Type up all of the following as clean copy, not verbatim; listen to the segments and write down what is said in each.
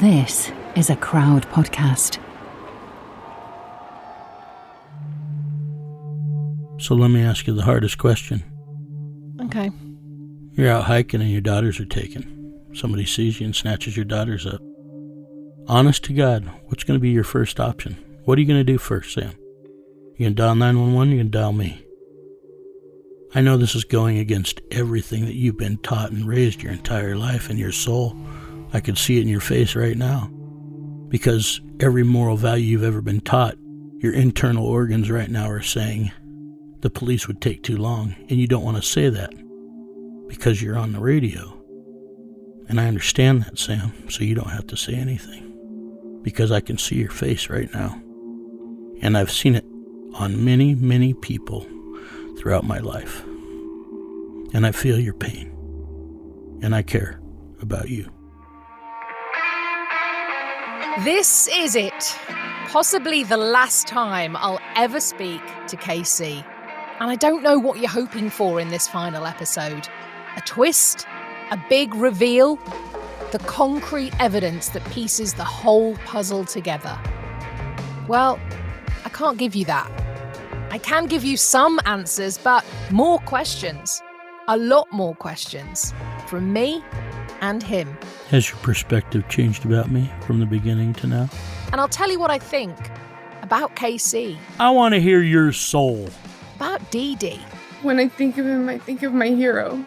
This is a Crowd podcast. So let me ask you the hardest question. Okay. You're out hiking and your daughters are taken. Somebody sees you and snatches your daughters up. Honest to God, what's going to be your first option? What are you going to do first, Sam? You going to dial 911? You going to dial me? I know this is going against everything that you've been taught and raised your entire life and your soul. I could see it in your face right now, because every moral value you've ever been taught, your internal organs right now are saying the police would take too long, and you don't want to say that because you're on the radio. And I understand that, Sam, so you don't have to say anything, because I can see your face right now. And I've seen it on many, many people throughout my life. And I feel your pain, and I care about you. This is it. Possibly the last time I'll ever speak to KC. And I don't know what you're hoping for in this final episode. A twist? A big reveal? The concrete evidence that pieces the whole puzzle together? Well, I can't give you that. I can give you some answers, but more questions. A lot more questions. From me and him. Has your perspective changed about me from the beginning to now? And I'll tell you what I think about KC. I want to hear your soul. About DD. When I think of him, I think of my hero.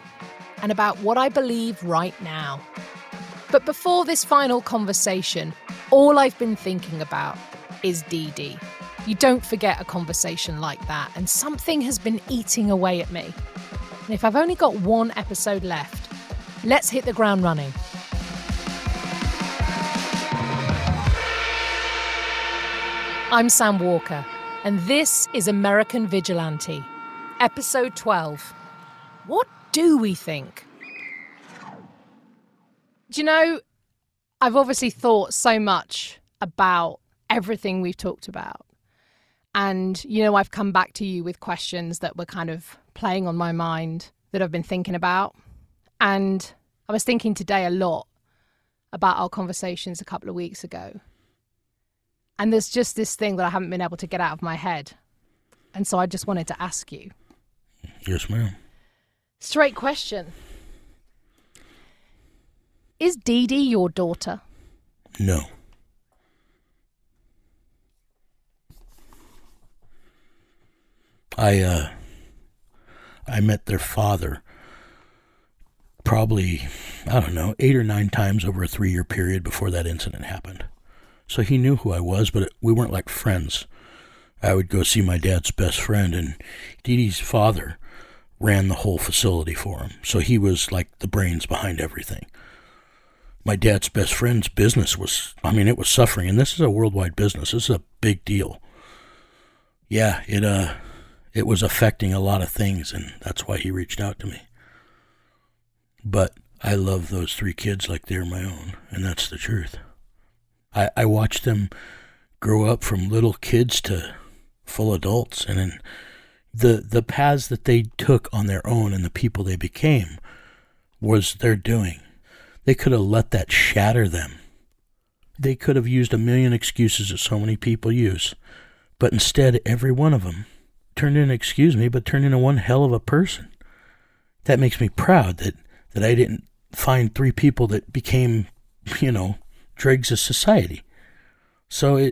And about what I believe right now. But before this final conversation, all I've been thinking about is DD. You don't forget a conversation like that, and something has been eating away at me. And if I've only got one episode left, let's hit the ground running. I'm Sam Walker, and this is American Vigilante, Episode 12. What do we think? Do you know, I've obviously thought so much about everything we've talked about. And, you know, I've come back to you with questions that were kind of playing on my mind that I've been thinking about. And I was thinking today a lot about our conversations a couple of weeks ago. And there's just this thing that I haven't been able to get out of my head. And so I just wanted to ask you. Yes, ma'am. Straight question. Is DD your daughter? No. I met their father probably, I don't know, 8 or 9 times over a 3-year period before that incident happened. So he knew who I was, but we weren't like friends. I would go see my dad's best friend, and DD's father ran the whole facility for him. So he was like the brains behind everything. My dad's best friend's business was, I mean, it was suffering, and this is a worldwide business. This is a big deal. Yeah, it was affecting a lot of things, and that's why he reached out to me. But I love those 3 kids like they're my own, and that's the truth. I watched them grow up from little kids to full adults, and then the paths that they took on their own and the people they became was their doing. They could have let that shatter them. They could have used a million excuses that so many people use, but instead every one of them turned into one hell of a person. That makes me proud that I didn't find 3 people that became, you know, dregs of society. So,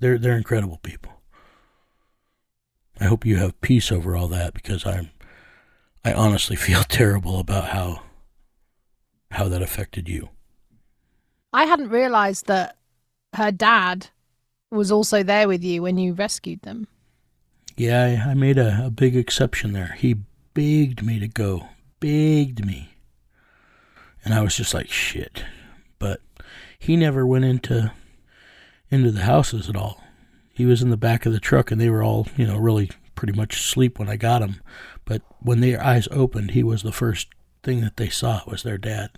they're incredible people. I hope you have peace over all that, because I honestly feel terrible about how that affected you. I hadn't realized that her dad was also there with you when you rescued them. Yeah, I made a big exception there. He begged me to go. Begged me, and I was just like, shit. But he never went into the houses at all. He was in the back of the truck, and they were all, you know, really pretty much asleep when I got him. But when their eyes opened, he was the first thing that they saw was their dad.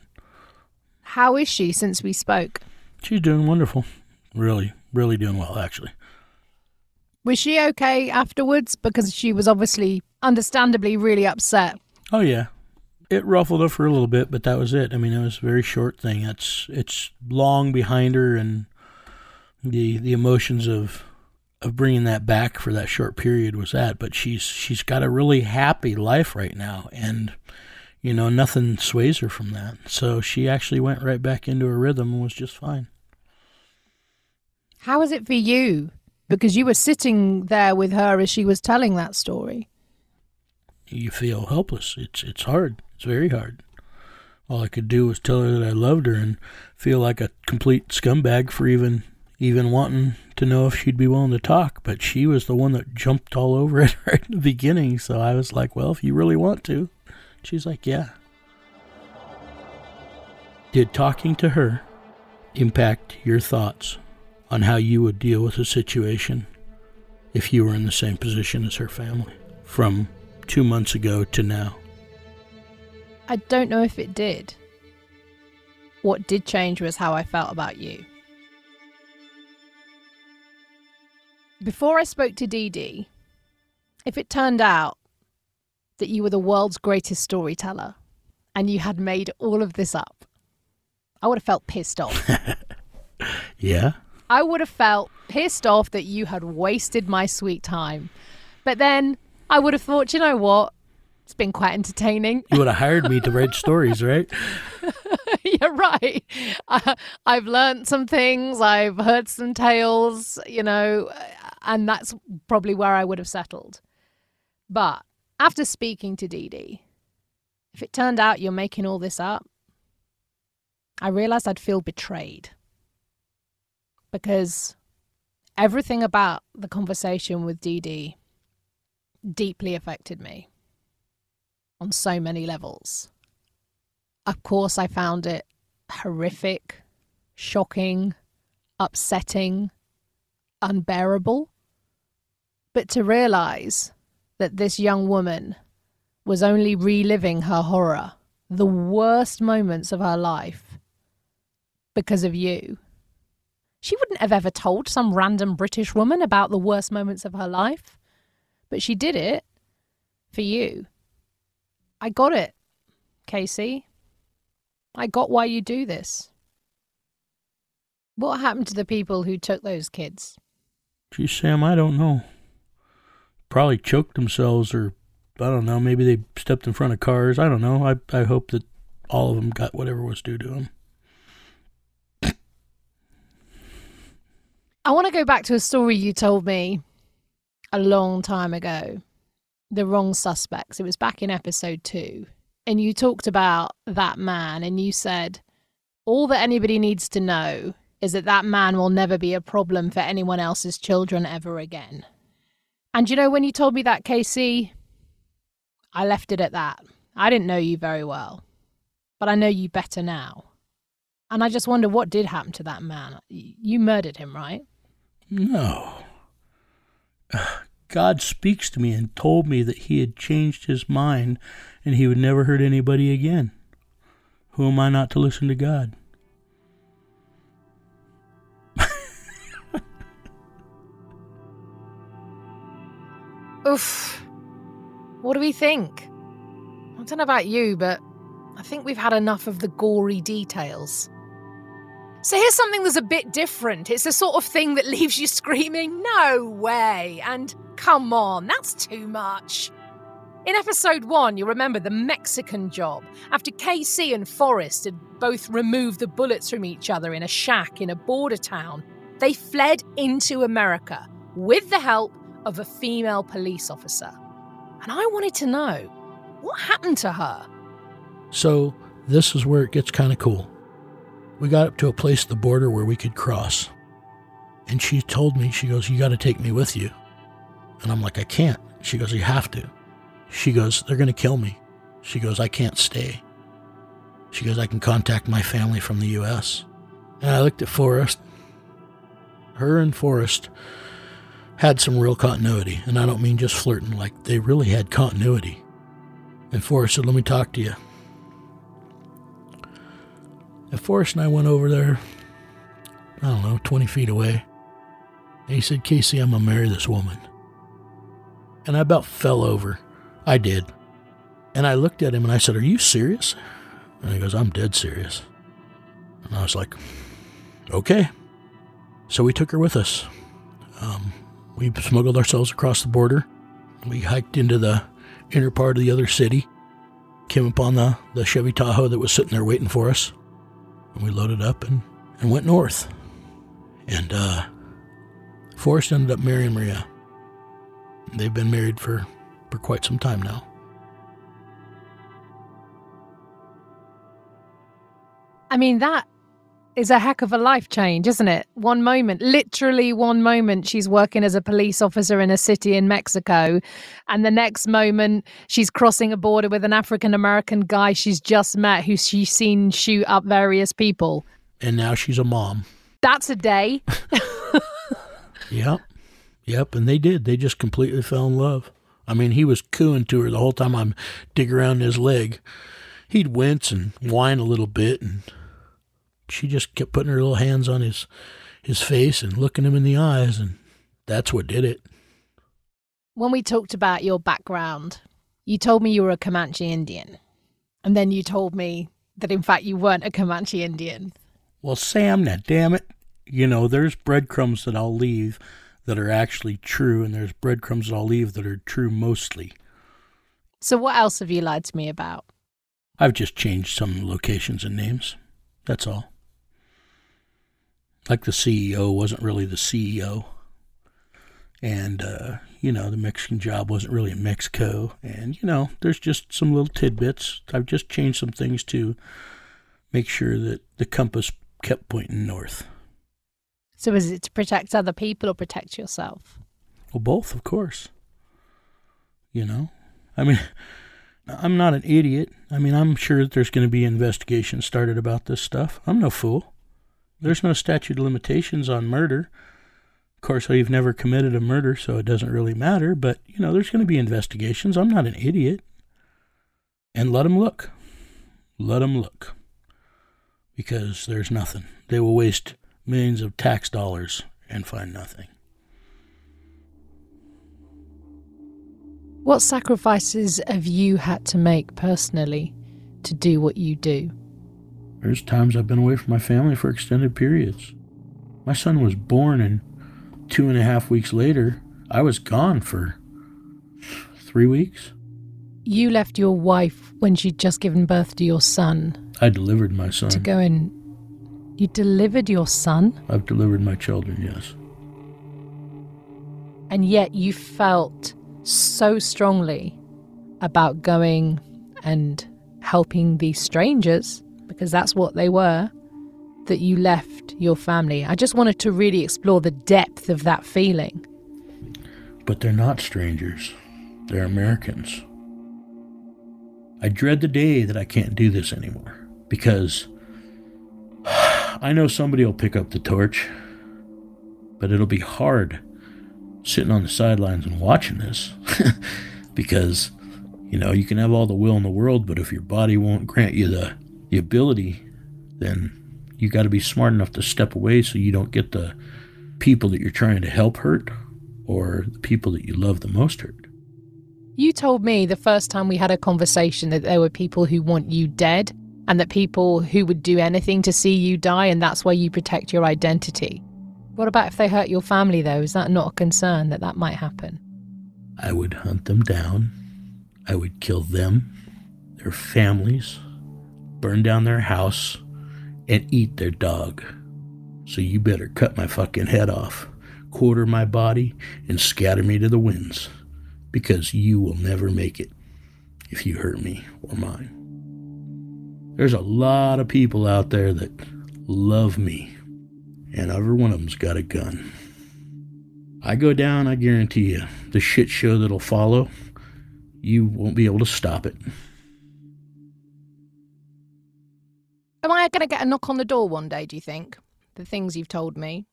How is she since we spoke? She's doing wonderful. Really, really doing well, actually. Was she okay afterwards? Because she was obviously, understandably, really upset. Oh, yeah. It ruffled up for a little bit, but that was it. I mean, it was a very short thing. It's long behind her, and the emotions of bringing that back for that short period was that. But she's got a really happy life right now, and you know, nothing sways her from that. So she actually went right back into her rhythm and was just fine. How was it for you? Because you were sitting there with her as she was telling that story. You feel helpless. It's hard. It's very hard. All I could do was tell her that I loved her and feel like a complete scumbag for even wanting to know if she'd be willing to talk. But she was the one that jumped all over it right in the beginning. So I was like, well, if you really want to. She's like, yeah. Did talking to her impact your thoughts on how you would deal with a situation if you were in the same position as her family from 2 months ago to now? I don't know if it did. What did change was how I felt about you. Before I spoke to DD, if it turned out that you were the world's greatest storyteller and you had made all of this up, I would have felt pissed off. Yeah. I would have felt pissed off that you had wasted my sweet time. But then I would have thought, you know what? It's been quite entertaining. You would have hired me to write stories, right? You're right. I've learned some things. I've heard some tales, you know, and that's probably where I would have settled. But after speaking to DD, if it turned out you're making all this up, I realized I'd feel betrayed. Because everything about the conversation with DD deeply affected me on so many levels. Of course, I found it horrific, shocking, upsetting, unbearable. But to realize that this young woman was only reliving her horror, the worst moments of her life, because of you. She wouldn't have ever told some random British woman about the worst moments of her life, but she did it for you. I got it, KC. I got why you do this. What happened to the people who took those kids? Gee, Sam, I don't know. Probably choked themselves, or I don't know, maybe they stepped in front of cars. I don't know. I hope that all of them got whatever was due to them. I want to go back to a story you told me a long time ago, The Wrong Suspects. It was back in episode 2. And you talked about that man, and you said, all that anybody needs to know is that that man will never be a problem for anyone else's children ever again. And you know, when you told me that, KC, I left it at that. I didn't know you very well, but I know you better now. And I just wonder what did happen to that man. You murdered him, right? No. God speaks to me and told me that he had changed his mind and he would never hurt anybody again. Who am I not to listen to God? Oof. What do we think? I don't know about you, but I think we've had enough of the gory details. So here's something that's a bit different. It's the sort of thing that leaves you screaming, no way, and come on, that's too much. In episode 1, you remember the Mexican job, after KC and Forrest had both removed the bullets from each other in a shack in a border town. They fled into America with the help of a female police officer. And I wanted to know, what happened to her? So this is where it gets kind of cool. We got up to a place at the border where we could cross. And she told me, she goes, you got to take me with you. And I'm like, I can't. She goes, you have to. She goes, they're going to kill me. She goes, I can't stay. She goes, I can contact my family from the U.S. And I looked at Forrest. Her and Forrest had some real continuity. And I don't mean just flirting. Like, they really had continuity. And Forrest said, let me talk to you. And Forrest and I went over there, I don't know, 20 feet away. And he said, KC, I'm going to marry this woman. And I about fell over. I did. And I looked at him and I said, "Are you serious?" And he goes, "I'm dead serious." And I was like, okay. So we took her with us. We smuggled ourselves across the border. We hiked into the inner part of the other city, came upon the Chevy Tahoe that was sitting there waiting for us. And we loaded up and went north. And Forrest ended up marrying Maria. They've been married for quite some time now. I mean, that is a heck of a life change, isn't it? One moment, literally one moment, she's working as a police officer in a city in Mexico. And the next moment, she's crossing a border with an African-American guy she's just met who she's seen shoot up various people. And now she's a mom. That's a day. Yep. Yep. And they did. They just completely fell in love. I mean, he was cooing to her the whole time I'm digging around his leg. He'd wince and whine a little bit, and she just kept putting her little hands on his face and looking him in the eyes, and that's what did it. When we talked about your background, you told me you were a Comanche Indian, and then you told me that, in fact, you weren't a Comanche Indian. Well, Sam, now, damn it. You know, there's breadcrumbs that I'll leave that are actually true, and there's breadcrumbs that I'll leave that are true mostly. So what else have you lied to me about? I've just changed some locations and names. That's all. Like the CEO wasn't really the CEO. And, the Mexican job wasn't really in Mexico. And, there's just some little tidbits. I've just changed some things to make sure that the compass kept pointing north. So is it to protect other people or protect yourself? Well, both, of course. I mean... I'm not an idiot. I mean, I'm sure that there's going to be investigations started about this stuff. I'm no fool. There's no statute of limitations on murder. Of course, I've never committed a murder, so it doesn't really matter. But, there's going to be investigations. I'm not an idiot. And let them look. Let them look. Because there's nothing. They will waste millions of tax dollars and find nothing. What sacrifices have you had to make personally to do what you do? There's times I've been away from my family for extended periods. My son was born, and 2.5 weeks later, I was gone for 3 weeks. You left your wife when she'd just given birth to your son. I delivered my son. To go and... You delivered your son? I've delivered my children, yes. And yet you felt... so strongly about going and helping these strangers, because that's what they were, that you left your family. I just wanted to really explore the depth of that feeling. But they're not strangers. They're Americans. I dread the day that I can't do this anymore, because I know somebody will pick up the torch, but it'll be hard sitting on the sidelines and watching this because, you can have all the will in the world, but if your body won't grant you the ability, then you got to be smart enough to step away so you don't get the people that you're trying to help hurt or the people that you love the most hurt. You told me the first time we had a conversation that there were people who want you dead and that people who would do anything to see you die, and that's why you protect your identity. What about if they hurt your family, though? Is that not a concern that might happen? I would hunt them down. I would kill them, their families, burn down their house, and eat their dog. So you better cut my fucking head off, quarter my body, and scatter me to the winds, because you will never make it if you hurt me or mine. There's a lot of people out there that love me, and every one of them's got a gun. I go down, I guarantee you, the shit show that'll follow, you won't be able to stop it. Am I going to get a knock on the door one day, do you think? The things you've told me.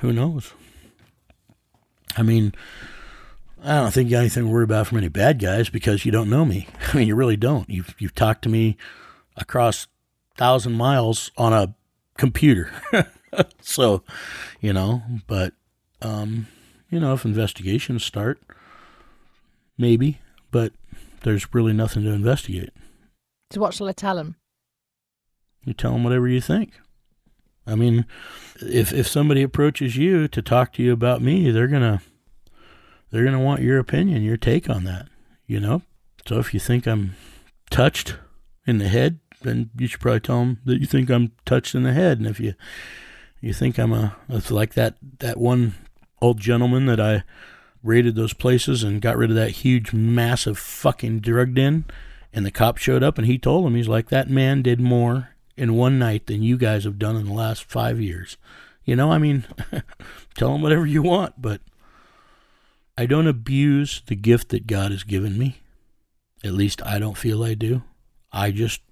Who knows? I mean, I don't think you got anything to worry about from any bad guys because you don't know me. I mean, you really don't. You've talked to me across 1,000 miles on a computer. So, but, if investigations start, maybe, but there's really nothing to investigate. So what shall I tell him? You tell him whatever you think. I mean, if somebody approaches you to talk to you about me, they're gonna want your opinion, your take on that, you know? So if you think I'm touched in the head, then you should probably tell them that you think I'm touched in the head. And if you think I'm it's like that one old gentleman that I raided those places and got rid of that huge, massive fucking drug den, and the cop showed up and he told him, he's like, that man did more in one night than you guys have done in the last 5 years. You know, I mean, tell him whatever you want, but I don't abuse the gift that God has given me. At least I don't feel I do. I just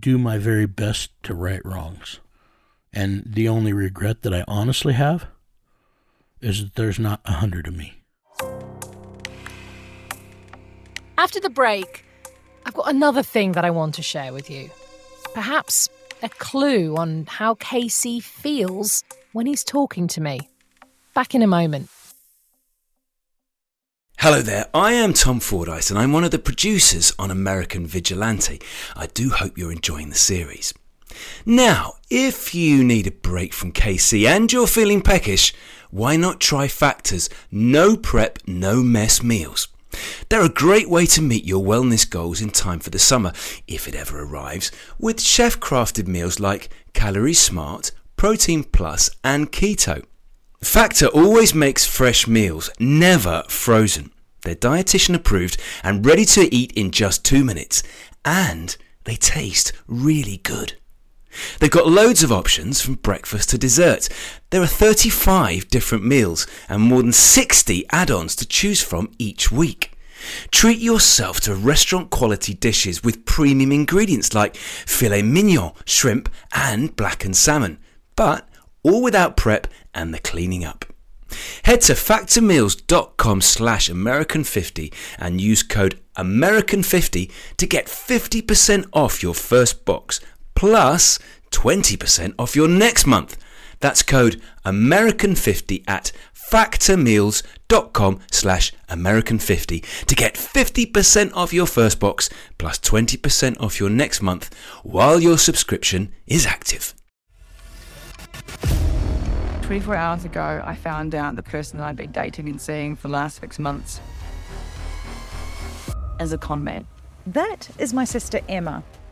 do my very best to right wrongs. And the only regret that I honestly have is that there's not 100 of me. After the break, I've got another thing that I want to share with you. Perhaps a clue on how KC feels when he's talking to me. Back in a moment. Hello there, I am Tom Fordyce and I'm one of the producers on American Vigilante. I do hope you're enjoying the series. Now, if you need a break from KC and you're feeling peckish, why not try Factor's no prep, no mess meals? They're a great way to meet your wellness goals in time for the summer, if it ever arrives, with chef-crafted meals like Calorie Smart, Protein Plus and Keto. Factor always makes fresh meals, never frozen. They're dietitian approved and ready to eat in just 2 minutes, and they taste really good. They've got loads of options from breakfast to dessert. There are 35 different meals and more than 60 add-ons to choose from each week. Treat yourself to restaurant quality dishes with premium ingredients like filet mignon, shrimp and blackened salmon, but all without prep and the cleaning up. Head to factormeals.com/American50 and use code American50 to get 50% off your first box, plus 20% off your next month. That's code American50 at factormeals.com/American50 to get 50% off your first box plus 20% off your next month while your subscription is active. 24 hours ago, I found out the person that I'd been dating and seeing for the last 6 months as a con man. That is my sister Emma.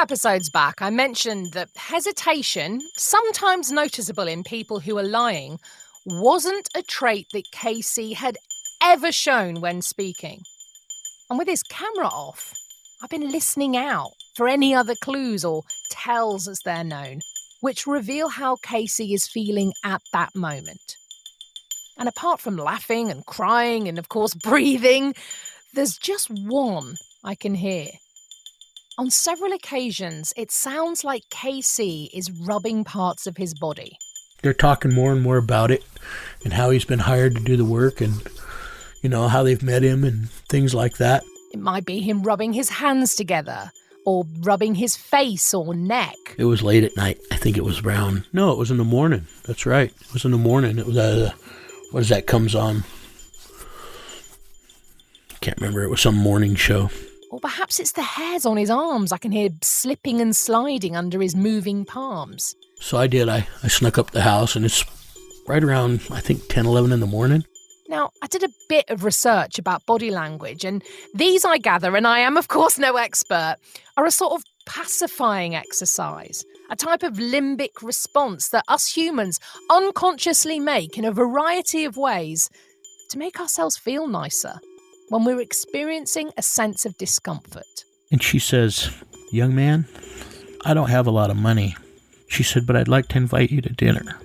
Episodes back, I mentioned that hesitation, sometimes noticeable in people who are lying, wasn't a trait that KC had ever shown when speaking. And with his camera off, I've been listening out for any other clues or tells as they're known, which reveal how KC is feeling at that moment. And apart from laughing and crying and, of course, breathing, there's just one I can hear. On several occasions, it sounds like KC is rubbing parts of his body. They're talking more and more about it and how he's been hired to do the work and, you know, how they've met him and things like that. It might be him rubbing his hands together or rubbing his face or neck. It was late at night. I think it was around. No, it was in the morning. That's right. It was in the morning. It was, what is that comes on? Can't remember. It was some morning show. Or perhaps it's the hairs on his arms. I can hear slipping and sliding under his moving palms. So I did. I snuck up the house, and it's right around, I think, 10, 11 in the morning. Now, I did a bit of research about body language, and these, I gather, and I am, of course, no expert, are a sort of pacifying exercise, a type of limbic response that us humans unconsciously make in a variety of ways to make ourselves feel nicer when we're experiencing a sense of discomfort. And she says, "Young man, I don't have a lot of money." She said, "But I'd like to invite you to dinner."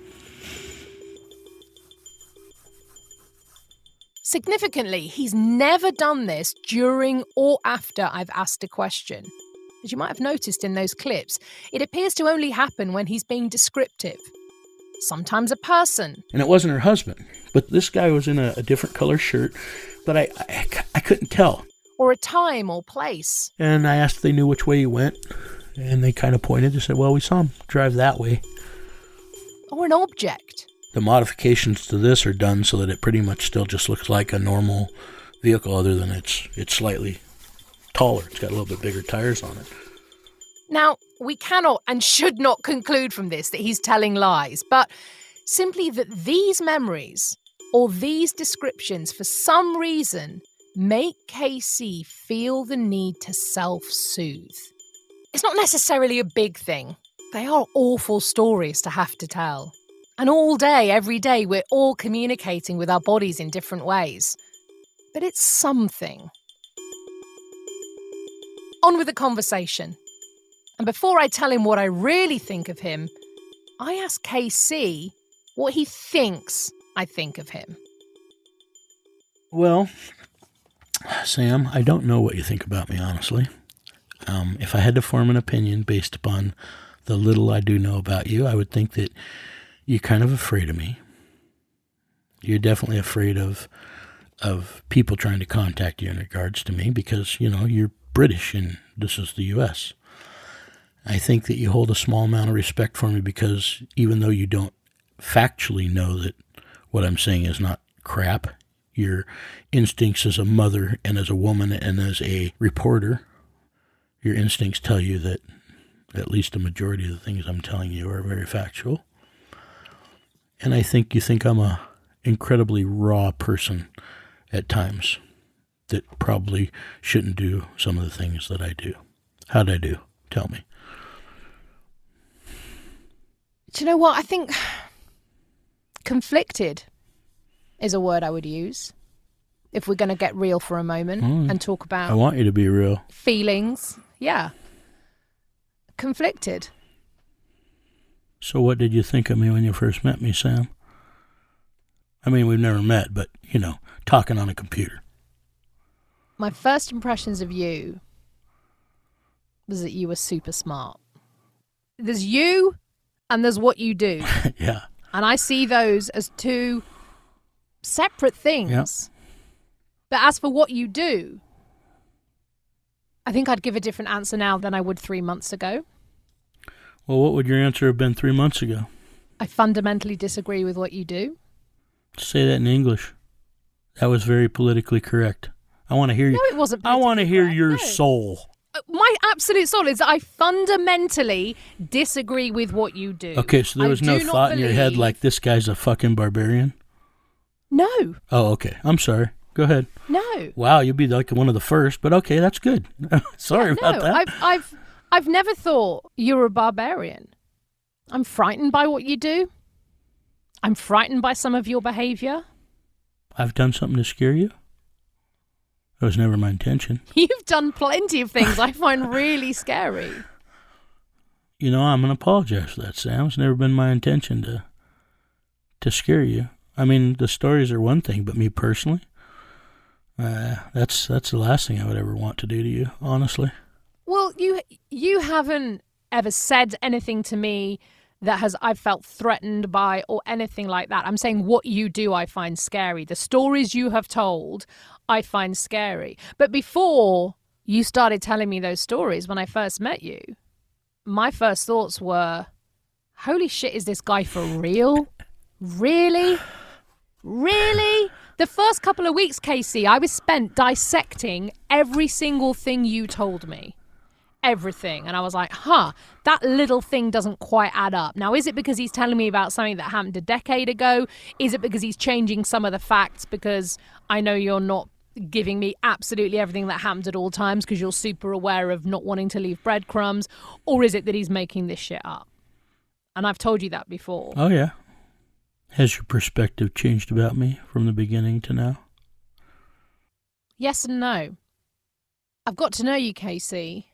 Significantly, he's never done this during or after I've asked a question. As you might have noticed in those clips, it appears to only happen when he's being descriptive. Sometimes a person. And it wasn't her husband, but this guy was in a different color shirt, but I couldn't tell. Or a time or place. And I asked if they knew which way he went, and they kind of pointed and said, "Well, we saw him drive that way." Or an object. The modifications to this are done so that it pretty much still just looks like a normal vehicle, other than it's slightly taller. It's got a little bit bigger tires on it. Now, we cannot and should not conclude from this that he's telling lies, but simply that these memories or these descriptions for some reason make KC feel the need to self-soothe. It's not necessarily a big thing. They are awful stories to have to tell. And all day, every day, we're all communicating with our bodies in different ways. But it's something. On with the conversation. And before I tell him what I really think of him, I ask KC what he thinks I think of him. "Well, Sam, I don't know what you think about me, honestly. If I had to form an opinion based upon the little I do know about you, I would think that you're kind of afraid of me. You're definitely afraid of people trying to contact you in regards to me because, you know, you're British and this is the U.S. I think that you hold a small amount of respect for me because even though you don't factually know that what I'm saying is not crap, your instincts as a mother and as a woman and as a reporter, your instincts tell you that at least a majority of the things I'm telling you are very factual. And I think you think I'm a incredibly raw person at times that probably shouldn't do some of the things that I do. How'd I do? Tell me." Do you know what? I think conflicted is a word I would use if we're going to get real for a moment and talk about... I want you to be real. Feelings. Yeah. Conflicted. "So what did you think of me when you first met me, Sam? I mean, we've never met, but, you know, talking on a computer." "My first impressions of you was that you were super smart. There's you and there's what you do. Yeah. And I see those as two separate things. Yeah. But as for what you do, I think I'd give a different answer now than I would 3 months ago. Well, what would your answer have been 3 months ago? I fundamentally disagree with what you do. Say that in English. That was very politically correct. I want to hear you. No, it wasn't politically correct. I want to hear your soul. My absolute soul is I fundamentally disagree with what you do. Okay, so there was no thought in your head like, this guy's a fucking barbarian? No. Oh, okay. I'm sorry. Go ahead. No. Wow, you'll be like one of the first, but okay, that's good. Sorry about that. I've never thought you're a barbarian. I'm frightened by what you do. I'm frightened by some of your behavior. I've done something to scare you? That was never my intention. You've done plenty of things I find really scary. You know, I'm going to apologize for that, Sam. It's never been my intention to scare you. I mean, the stories are one thing, but me personally, that's the last thing I would ever want to do to you, honestly. Well, you haven't ever said anything to me that I've felt threatened by or anything like that. I'm saying what you do I find scary. The stories you have told I find scary. But before you started telling me those stories, when I first met you, my first thoughts were, holy shit, is this guy for real? Really? Really? The first couple of weeks, KC, I was spent dissecting every single thing you told me. Everything. And I was like, that little thing doesn't quite add up. Now, is it because he's telling me about something that happened a decade ago? Is it because he's changing some of the facts because I know you're not giving me absolutely everything that happened at all times because you're super aware of not wanting to leave breadcrumbs? Or is it that he's making this shit up? And I've told you that before. Oh, yeah. Has your perspective changed about me from the beginning to now? Yes and no. I've got to know you, KC.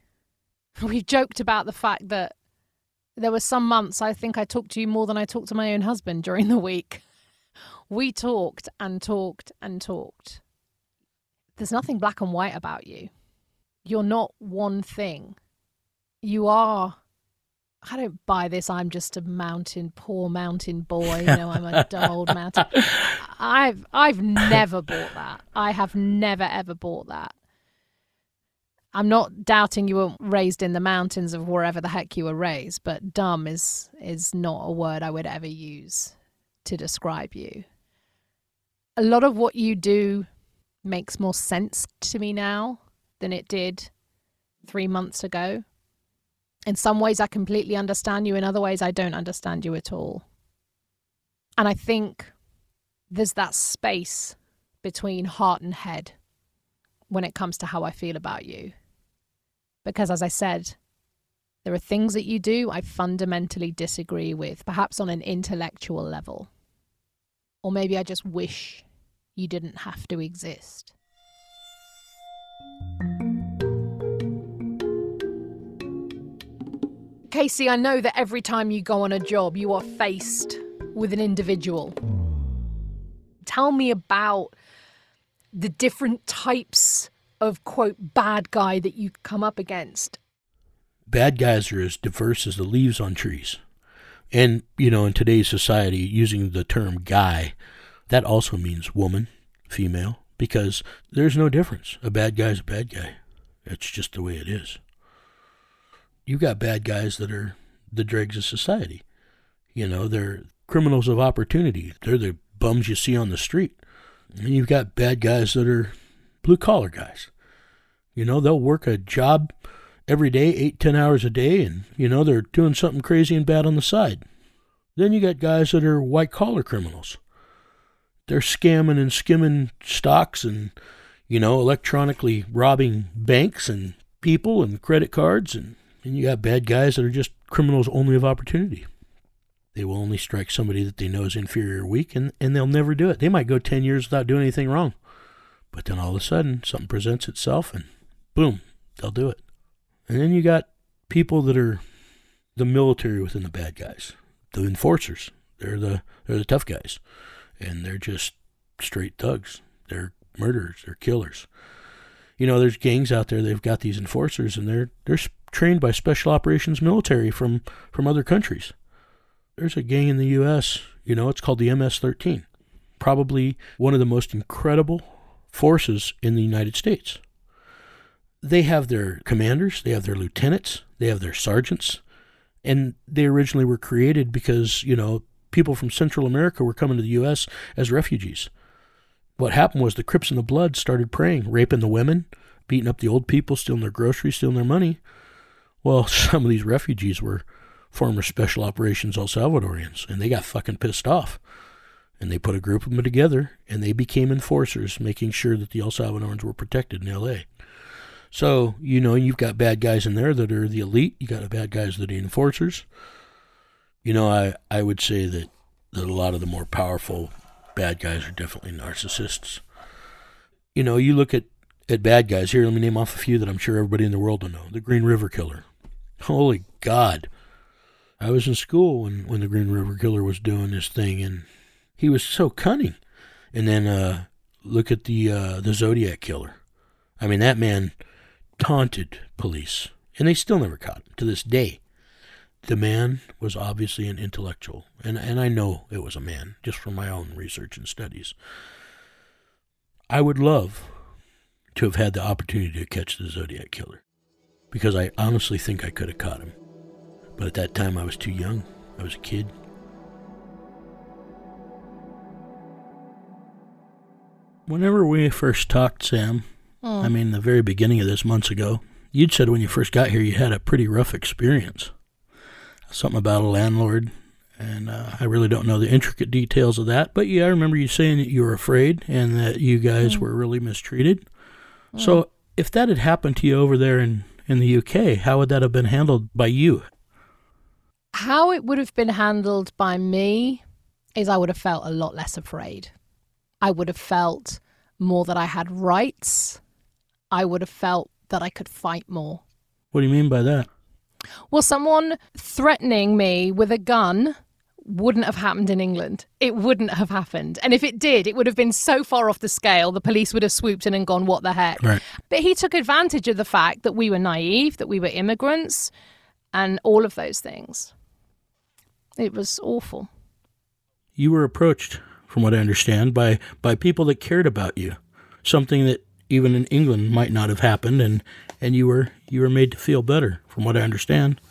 We've joked about the fact that there were some months I think I talked to you more than I talked to my own husband during the week. We talked and talked and talked. There's nothing black and white about you. You're not one thing. You are, I don't buy this, I'm just a poor mountain boy. You know, I'm a dull mountain. I've never bought that. I have never, ever bought that. I'm not doubting you were raised in the mountains of wherever the heck you were raised, but dumb is not a word I would ever use to describe you. A lot of what you do makes more sense to me now than it did 3 months ago. In some ways, I completely understand you. In other ways, I don't understand you at all. And I think there's that space between heart and head when it comes to how I feel about you. Because as I said, there are things that you do I fundamentally disagree with, perhaps on an intellectual level. Or maybe I just wish you didn't have to exist. KC, I know that every time you go on a job, you are faced with an individual. Tell me about the different types of, quote, bad guy that you come up against. Bad guys are as diverse as the leaves on trees. And, you know, in today's society, using the term guy, that also means woman, female, because there's no difference. A bad guy's a bad guy. It's just the way it is. You've got bad guys that are the dregs of society. You know, they're criminals of opportunity. They're the bums you see on the street. And you've got bad guys that are blue-collar guys. You know, they'll work a job every day, 8-10 hours a day, and, you know, they're doing something crazy and bad on the side. Then you got guys that are white-collar criminals. They're scamming and skimming stocks and, you know, electronically robbing banks and people and credit cards. And you got bad guys that are just criminals only of opportunity. They will only strike somebody that they know is inferior or weak, and they'll never do it. They might go 10 years without doing anything wrong. But then all of a sudden, something presents itself, and boom, they'll do it. And then you got people that are the military within the bad guys, the enforcers. They're the tough guys, and they're just straight thugs. They're murderers. They're killers. you know, there's gangs out there, they've got these enforcers, and they're trained by special operations military from other countries. There's a gang in the U.S., you know, it's called the MS-13. Probably one of the most incredible forces in the United States. They have their commanders, they have their lieutenants, they have their sergeants, and they originally were created because, you know, people from Central America were coming to the U.S. as refugees. What happened was the Crips and the Blood started preying, raping the women, beating up the old people, stealing their groceries, stealing their money. Well, some of these refugees were former Special Operations El Salvadorans, and they got fucking pissed off. And they put a group of them together, and they became enforcers, making sure that the El Salvadorans were protected in L.A. So, you know, you've got bad guys in there that are the elite. You got bad guys that are the enforcers. You know, I would say that a lot of the more powerful bad guys are definitely narcissists. You know, you look at bad guys. Here, let me name off a few that I'm sure everybody in the world will know. The Green River Killer. Holy God. I was in school when the Green River Killer was doing this thing, and he was so cunning. And then look at the Zodiac Killer. I mean, that man taunted police, and they still never caught him to this day. The man was obviously an intellectual, and I know it was a man just from my own research and studies. I would love to have had the opportunity to catch the Zodiac Killer, because I honestly think I could have caught him. But at that time, I was too young. I was a kid. Whenever we first talked, Sam, I mean, the very beginning of this months ago, you'd said when you first got here, you had a pretty rough experience. Something about a landlord, and I really don't know the intricate details of that. But, yeah, I remember you saying that you were afraid and that you guys were really mistreated. So if that had happened to you over there in the UK, how would that have been handled by you? How it would have been handled by me is I would have felt a lot less afraid. I would have felt more that I had rights. I would have felt that I could fight more. What do you mean by that? Well, someone threatening me with a gun wouldn't have happened in England. It wouldn't have happened. And if it did, it would have been so far off the scale, the police would have swooped in and gone, what the heck? Right. But he took advantage of the fact that we were naive, that we were immigrants, and all of those things. It was awful. You were approached, from what I understand, by people that cared about you. Something that even in England might not have happened, and you were made to feel better, from what I understand.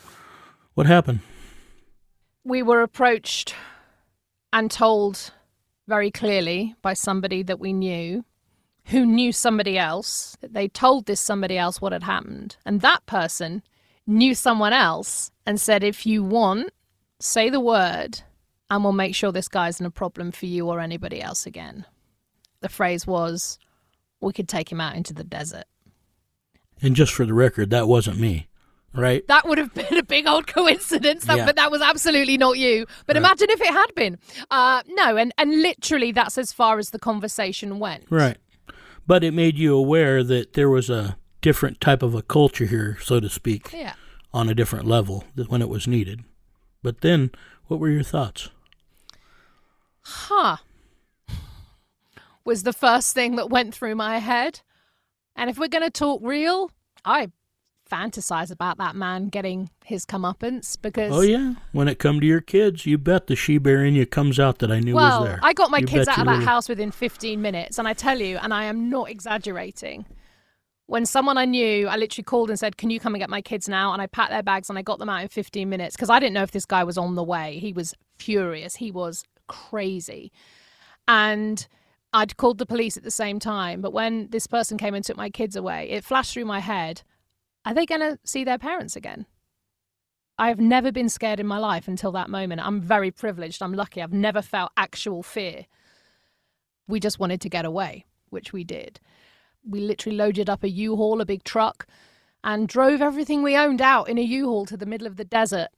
What happened? We were approached and told very clearly by somebody that we knew, who knew somebody else, that they told this somebody else what had happened. And that person knew someone else and said, if you want, say the word, and we'll make sure this guy isn't a problem for you or anybody else again. The phrase was, we could take him out into the desert. And just for the record, that wasn't me, right? That would have been a big old coincidence, but that was absolutely not you. But imagine if it had been. No, and literally that's as far as the conversation went. Right. But it made you aware that there was a different type of a culture here, so to speak, on a different level when it was needed. But then, what were your thoughts? Was the first thing that went through my head. And if we're going to talk real, I fantasize about that man getting his comeuppance because... Oh, yeah. When it come to your kids, you bet the she-bear in you comes out that I knew was there. I got my kids out of that house within 15 minutes. And I tell you, and I am not exaggerating, when someone I knew, I literally called and said, can you come and get my kids now? And I packed their bags and I got them out in 15 minutes because I didn't know if this guy was on the way. He was furious. He was crazy. And I'd called the police at the same time, but when this person came and took my kids away, it flashed through my head, are they going to see their parents again? I have never been scared in my life until that moment. I'm very privileged. I'm lucky. I've never felt actual fear. We just wanted to get away, which we did. We literally loaded up a U-Haul, a big truck, and drove everything we owned out in a U-Haul to the middle of the desert,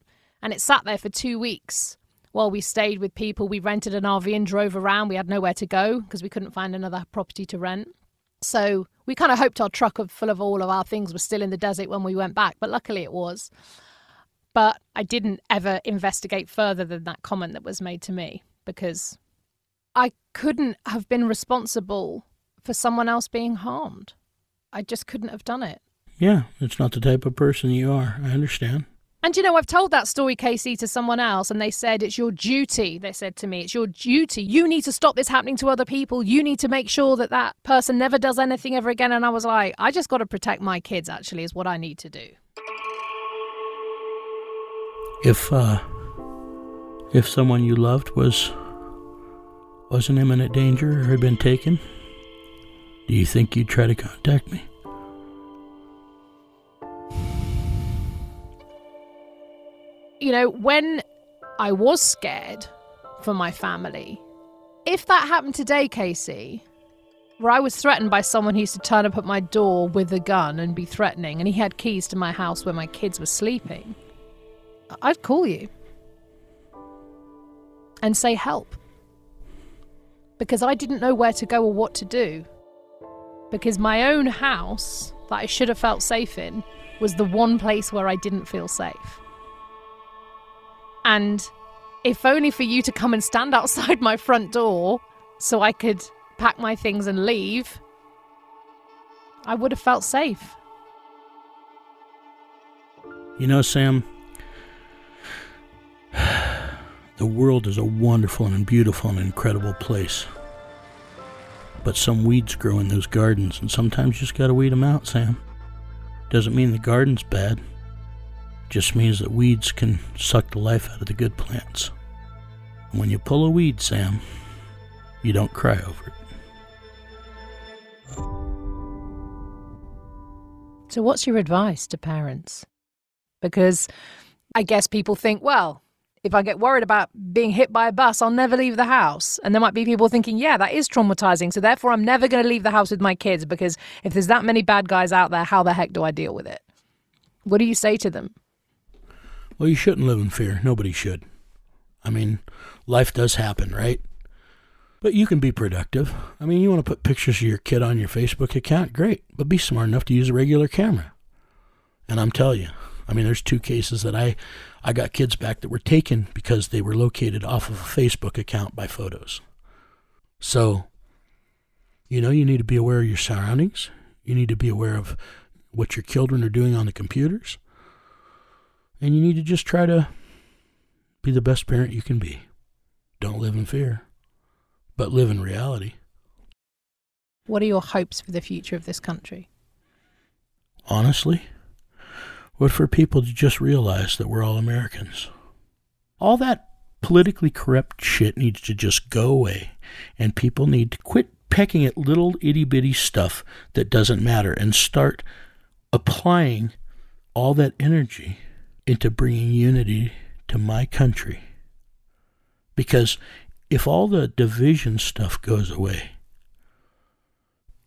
and it sat there for 2 weeks. Well, we stayed with people. We rented an RV and drove around. We had nowhere to go because we couldn't find another property to rent. So we kind of hoped our truck full of all of our things was still in the desert when we went back, but luckily it was. But I didn't ever investigate further than that comment that was made to me because I couldn't have been responsible for someone else being harmed. I just couldn't have done it. Yeah, it's not the type of person you are. I understand. And, you know, I've told that story, KC, to someone else, and they said, it's your duty. They said to me, it's your duty. You need to stop this happening to other people. You need to make sure that that person never does anything ever again. And I was like, I just got to protect my kids, actually, is what I need to do. If someone you loved was in imminent danger or had been taken, do you think you'd try to contact me? You know, when I was scared for my family, if that happened today, Casey, where I was threatened by someone who used to turn up at my door with a gun and be threatening, and he had keys to my house where my kids were sleeping, I'd call you and say help. Because I didn't know where to go or what to do. Because my own house that I should have felt safe in was the one place where I didn't feel safe. And if only for you to come and stand outside my front door so I could pack my things and leave, I would have felt safe. You know, Sam, the world is a wonderful and beautiful and incredible place. But some weeds grow in those gardens, and sometimes you just gotta weed them out, Sam. Doesn't mean the garden's bad. Just means that weeds can suck the life out of the good plants. And when you pull a weed, Sam, you don't cry over it. So what's your advice to parents? Because I guess people think, well, if I get worried about being hit by a bus, I'll never leave the house. And there might be people thinking, yeah, that is traumatizing, so therefore I'm never going to leave the house with my kids, because if there's that many bad guys out there, how the heck do I deal with it? What do you say to them? Well, you shouldn't live in fear. Nobody should. I mean, life does happen, right? But you can be productive. I mean, you want to put pictures of your kid on your Facebook account? Great. But be smart enough to use a regular camera. And I'm telling you, I mean, there's two cases that I got kids back that were taken because they were located off of a Facebook account by photos. So, you know, you need to be aware of your surroundings. You need to be aware of what your children are doing on the computers. And you need to just try to be the best parent you can be. Don't live in fear, but live in reality. What are your hopes for the future of this country? Honestly, what for people to just realize that we're all Americans. All that politically corrupt shit needs to just go away, and people need to quit pecking at little itty-bitty stuff that doesn't matter and start applying all that energy into bringing unity to my country. Because if all the division stuff goes away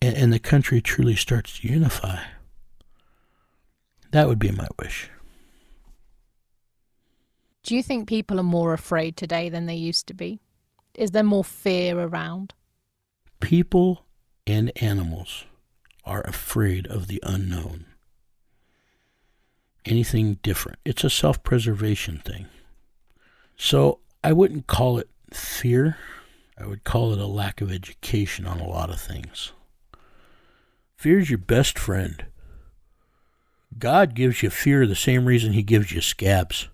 and the country truly starts to unify, that would be my wish. Do you think people are more afraid today than they used to be? Is there more fear around? People and animals are afraid of the unknown. Anything different. It's a self-preservation thing. So I wouldn't call it fear. I would call it a lack of education on a lot of things. Fear's your best friend. God gives you fear the same reason he gives you scabs,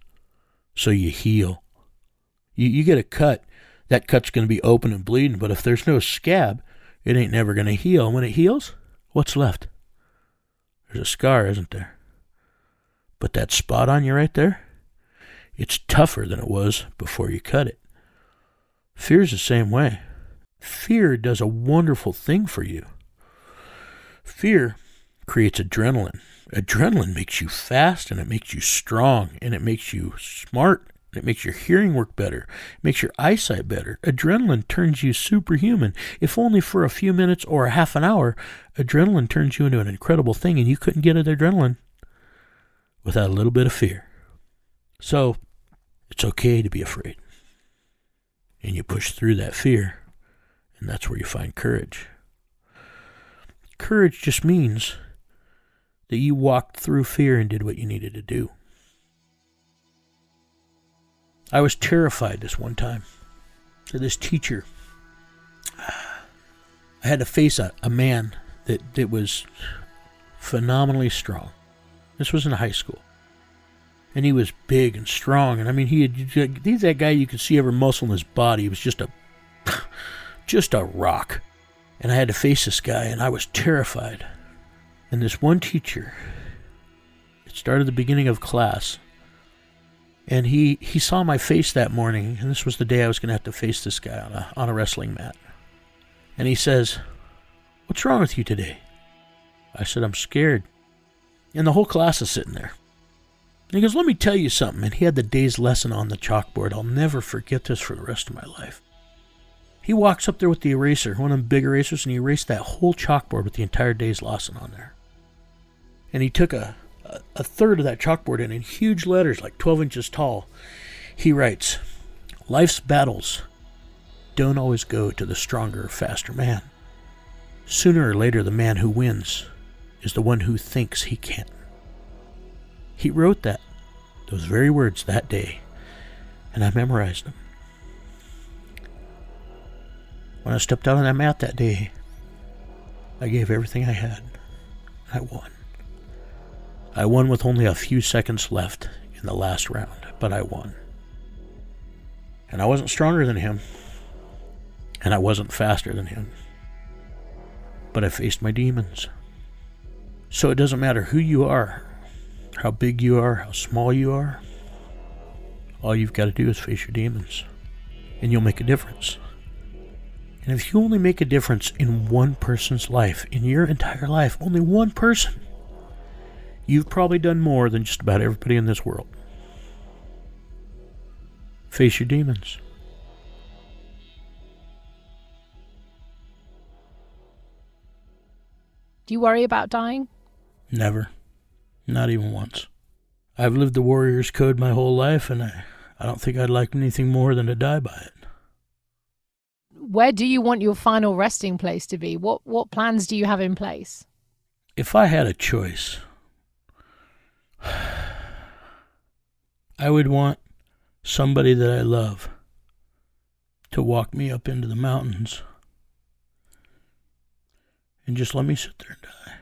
so you heal. You get a cut. That cut's going to be open and bleeding, but if there's no scab, it ain't never going to heal. And when it heals, what's left? There's a scar, isn't there? But that spot on you right there, it's tougher than it was before you cut it. Fear's the same way. Fear does a wonderful thing for you. Fear creates adrenaline. Adrenaline makes you fast, and it makes you strong, and it makes you smart, and it makes your hearing work better. It makes your eyesight better. Adrenaline turns you superhuman. If only for a few minutes or a half an hour, adrenaline turns you into an incredible thing, and you couldn't get at adrenaline without a little bit of fear. So, it's okay to be afraid. And you push through that fear, and that's where you find courage. Courage just means that you walked through fear and did what you needed to do. I was terrified this one time. So this teacher, I had to face a man that was phenomenally strong. This was in high school. And he was big and strong. And I mean, he's that guy you could see every muscle in his body. He was just a rock. And I had to face this guy, and I was terrified. And this one teacher, it started the beginning of class, and he saw my face that morning, and this was the day I was going to have to face this guy on a wrestling mat. And he says, "What's wrong with you today?" I said, "I'm scared." And the whole class is sitting there. And he goes, "Let me tell you something." And he had the day's lesson on the chalkboard. I'll never forget this for the rest of my life. He walks up there with the eraser, one of them big erasers, and he erased that whole chalkboard with the entire day's lesson on there. And he took a third of that chalkboard, and in huge letters, like 12 inches tall, he writes, "Life's battles don't always go to the stronger, faster man. Sooner or later, the man who wins is the one who thinks he can." He wrote that, those very words, that day, and I memorized them. When I stepped out on that mat that day, I gave everything I had. I won. I won with only a few seconds left in the last round, but I won. And I wasn't stronger than him, and I wasn't faster than him. But I faced my demons. So it doesn't matter who you are, how big you are, how small you are. All you've got to do is face your demons, and you'll make a difference. And if you only make a difference in one person's life, in your entire life, only one person, you've probably done more than just about everybody in this world. Face your demons. Do you worry about dying? Never. Not even once. I've lived the warrior's code my whole life, and I don't think I'd like anything more than to die by it. Where do you want your final resting place to be? What plans do you have in place? If I had a choice, I would want somebody that I love to walk me up into the mountains and just let me sit there and die.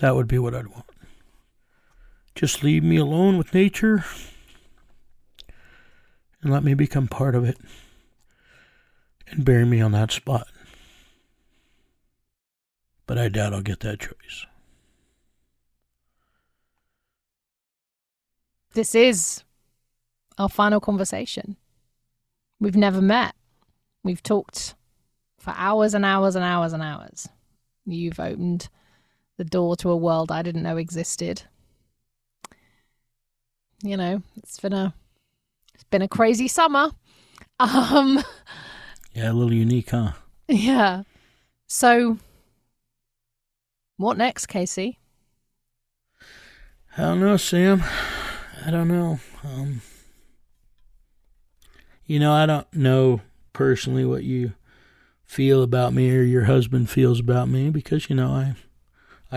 That would be what I'd want. Just leave me alone with nature and let me become part of it, and bury me on that spot. But I doubt I'll get that choice. This is our final conversation. We've never met. We've talked for hours and hours and hours and hours. You've opened the door to a world I didn't know existed. You know, it's been a crazy summer. Yeah, a little unique, huh? Yeah. So, what next, KC? I don't know, Sam. I don't know. I don't know personally what you feel about me or your husband feels about me because, I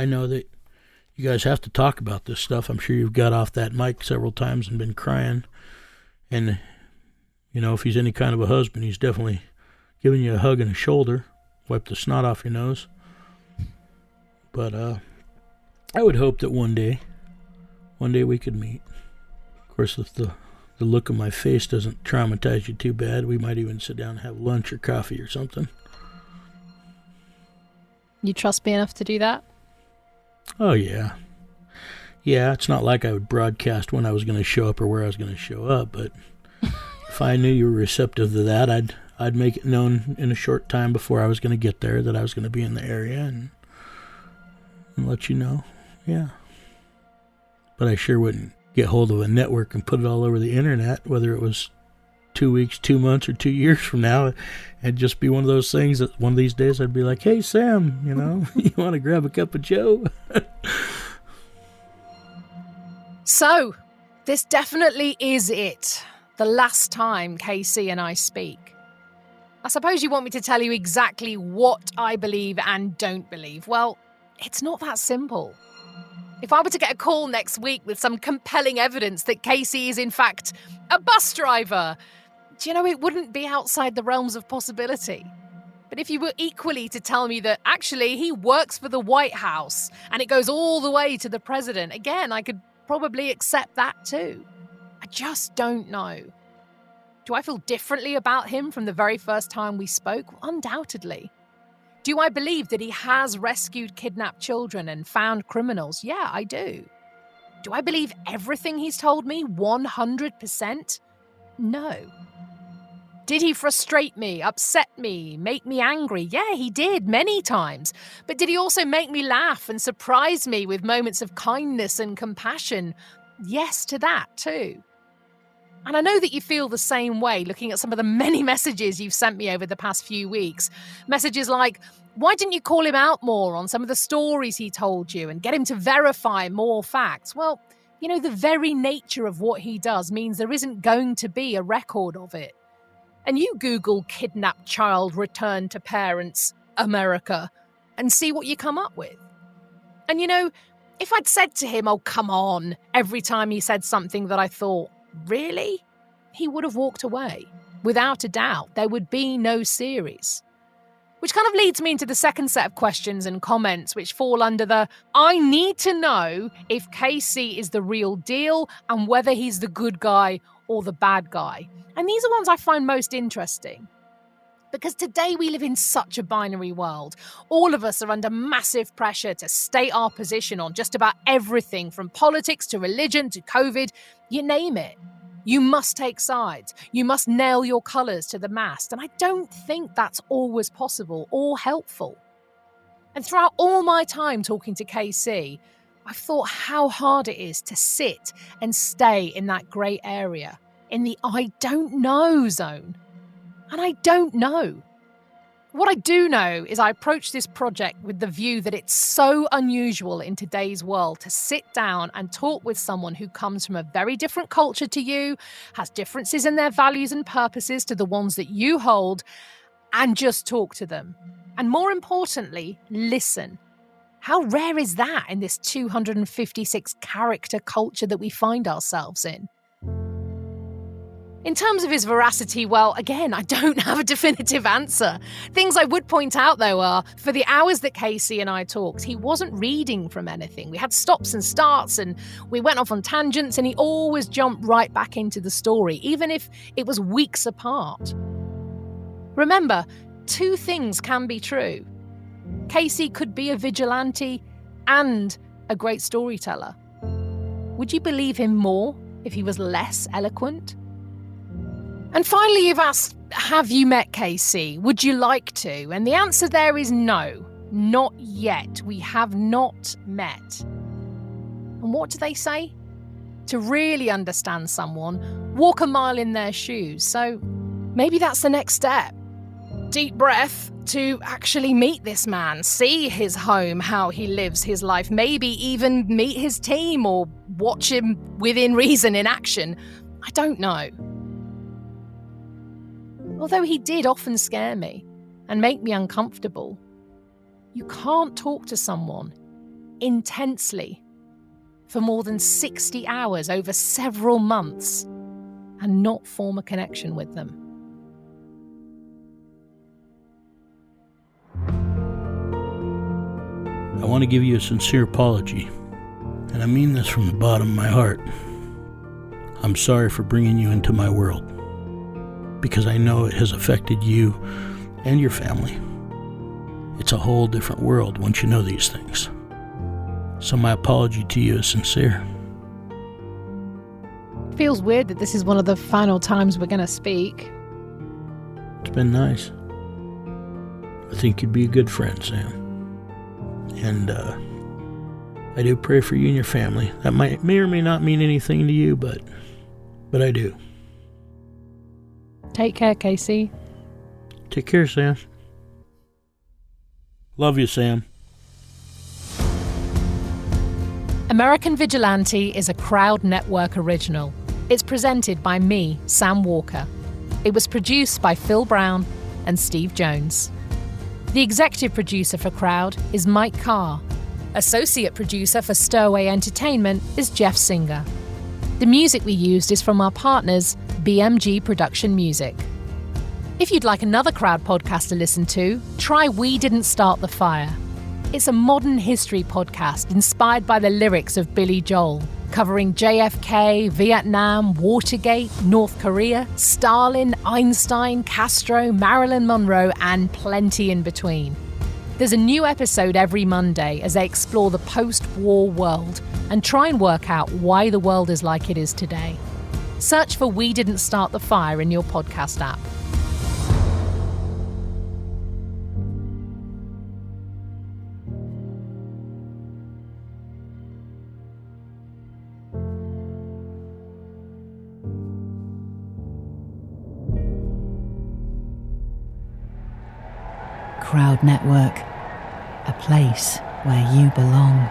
know that you guys have to talk about this stuff. I'm sure you've got off that mic several times and been crying. And, if he's any kind of a husband, he's definitely giving you a hug and a shoulder, wipe the snot off your nose. But I would hope that one day we could meet. Of course, if the look of my face doesn't traumatize you too bad, we might even sit down and have lunch or coffee or something. You trust me enough to do that? Oh, yeah. Yeah, it's not like I would broadcast when I was going to show up or where I was going to show up, but if I knew you were receptive to that, I'd make it known in a short time before I was going to get there that I was going to be in the area and let you know. Yeah. But I sure wouldn't get hold of a network and put it all over the internet, whether it was 2 weeks, 2 months, or 2 years from now. It'd just be one of those things that one of these days I'd be like, "Hey, Sam, you want to grab a cup of Joe?" So, this definitely is it. The last time KC and I speak. I suppose you want me to tell you exactly what I believe and don't believe. Well, it's not that simple. If I were to get a call next week with some compelling evidence that KC is in fact a bus driver, do you know it wouldn't be outside the realms of possibility. But if you were equally to tell me that actually he works for the White House and it goes all the way to the president, again, I could probably accept that too. I just don't know. Do I feel differently about him from the very first time we spoke? Undoubtedly. Do I believe that he has rescued kidnapped children and found criminals? Yeah, I do. Do I believe everything he's told me 100%? No. Did he frustrate me, upset me, make me angry? Yeah, he did, many times. But did he also make me laugh and surprise me with moments of kindness and compassion? Yes to that, too. And I know that you feel the same way looking at some of the many messages you've sent me over the past few weeks. Messages like, why didn't you call him out more on some of the stories he told you and get him to verify more facts? Well, you know, the very nature of what he does means there isn't going to be a record of it. And you Google kidnapped child return to parents America and see what you come up with. And, you know, if I'd said to him, oh, come on, every time he said something that I thought, really? He would have walked away. Without a doubt, there would be no series. Which kind of leads me into the second set of questions and comments, which fall under the, I need to know if KC is the real deal and whether he's the good guy or the bad guy. And these are ones I find most interesting. Because today we live in such a binary world. All of us are under massive pressure to state our position on just about everything, from politics to religion to COVID, you name it. You must take sides. You must nail your colours to the mast. And I don't think that's always possible or helpful. And throughout all my time talking to KC, I've thought how hard it is to sit and stay in that grey area. In the I don't know zone. And I don't know. What I do know is I approach this project with the view that it's so unusual in today's world to sit down and talk with someone who comes from a very different culture to you, has differences in their values and purposes to the ones that you hold, and just talk to them. And more importantly, listen. How rare is that in this 256 character culture that we find ourselves in? In terms of his veracity, well, again, I don't have a definitive answer. Things I would point out, though, are for the hours that KC and I talked, he wasn't reading from anything. We had stops and starts and we went off on tangents and he always jumped right back into the story, even if it was weeks apart. Remember, two things can be true. KC could be a vigilante and a great storyteller. Would you believe him more if he was less eloquent? And finally, you've asked, have you met KC? Would you like to? And the answer there is no, not yet. We have not met. And what do they say? To really understand someone, walk a mile in their shoes. So maybe that's the next step. Deep breath to actually meet this man, see his home, how he lives his life, maybe even meet his team or watch him within reason in action. I don't know. Although he did often scare me and make me uncomfortable, you can't talk to someone intensely for more than 60 hours over several months and not form a connection with them. I want to give you a sincere apology, and I mean this from the bottom of my heart. I'm sorry for bringing you into my world, because I know it has affected you and your family. It's a whole different world once you know these things. So my apology to you is sincere. It feels weird that this is one of the final times we're going to speak. It's been nice. I think you'd be a good friend, Sam. And I do pray for you and your family. That might, may or may not mean anything to you, but I do. Take care, KC. Take care, Sam. Love you, Sam. American Vigilante is a Crowd Network original. It's presented by me, Sam Walker. It was produced by Phil Brown and Steve Jones. The executive producer for Crowd is Mike Carr. Associate producer for Stairway Entertainment is Jeff Singer. The music we used is from our partners, BMG Production Music. If you'd like another Crowd podcast to listen to, try We Didn't Start the Fire. It's a modern history podcast inspired by the lyrics of Billy Joel, covering JFK, Vietnam, Watergate, North Korea, Stalin, Einstein, Castro, Marilyn Monroe, and plenty in between. There's a new episode every Monday as they explore the post-war world and try and work out why the world is like it is today. Search for We Didn't Start the Fire in your podcast app. Crowd Network, a place where you belong.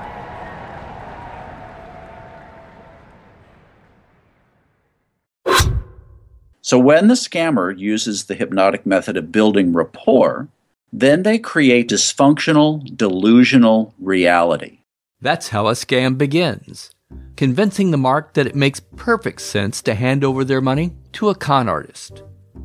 So when the scammer uses the hypnotic method of building rapport, then they create dysfunctional, delusional reality. That's how a scam begins, convincing the mark that it makes perfect sense to hand over their money to a con artist.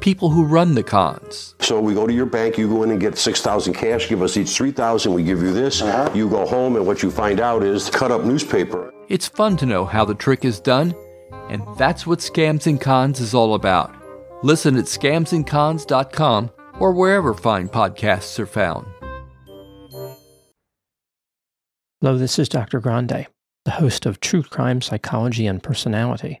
people who run the cons. So we go to your bank, you go in and get $6,000 cash, give us each $3,000, we give you this, You go home, and what you find out is cut up newspaper. It's fun to know how the trick is done, and that's what Scams and Cons is all about. Listen at scamsandcons.com or wherever fine podcasts are found. Hello, this is Dr. Grande, the host of True Crime Psychology and Personality.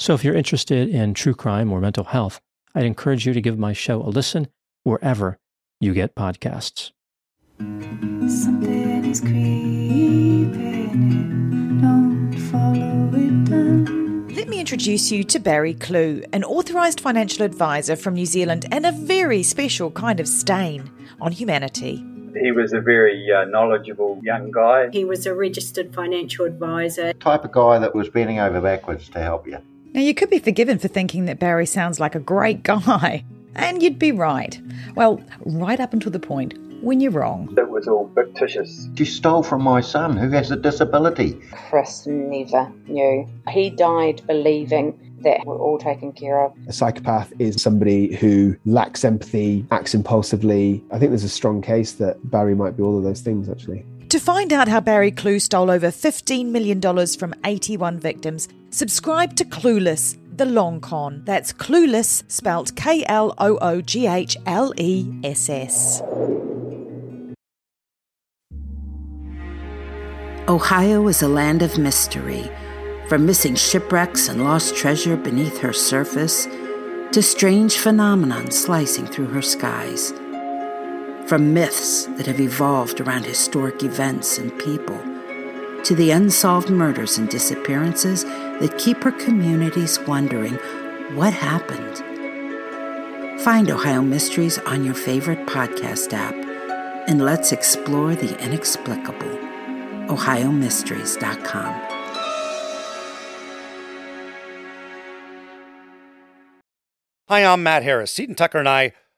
So if you're interested in true crime or mental health, I'd encourage you to give my show a listen wherever you get podcasts. Something is creeping, don't follow it down. Let me introduce you to Barry Clue, an authorised financial advisor from New Zealand and a very special kind of stain on humanity. He was a very knowledgeable young guy. He was a registered financial advisor. Type of guy that was bending over backwards to help you. Now, you could be forgiven for thinking that Barry sounds like a great guy, and you'd be right. Well, right up until the point when you're wrong. It was all fictitious. You stole from my son who has a disability. Chris never knew. He died believing that we're all taken care of. A psychopath is somebody who lacks empathy, acts impulsively. I think there's a strong case that Barry might be all of those things, actually. To find out how Barry Clue stole over $15 million from 81 victims, subscribe to Clueless, the long con. That's Clueless, spelled K-L-O-O-G-H-L-E-S-S. Ohio is a land of mystery, from missing shipwrecks and lost treasure beneath her surface to strange phenomenon slicing through her skies. From myths that have evolved around historic events and people, to the unsolved murders and disappearances that keep her communities wondering what happened. Find Ohio Mysteries on your favorite podcast app, and let's explore the inexplicable. OhioMysteries.com. Hi, I'm Matt Harris. Seton Tucker and I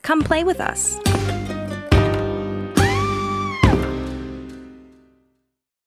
Come play with us.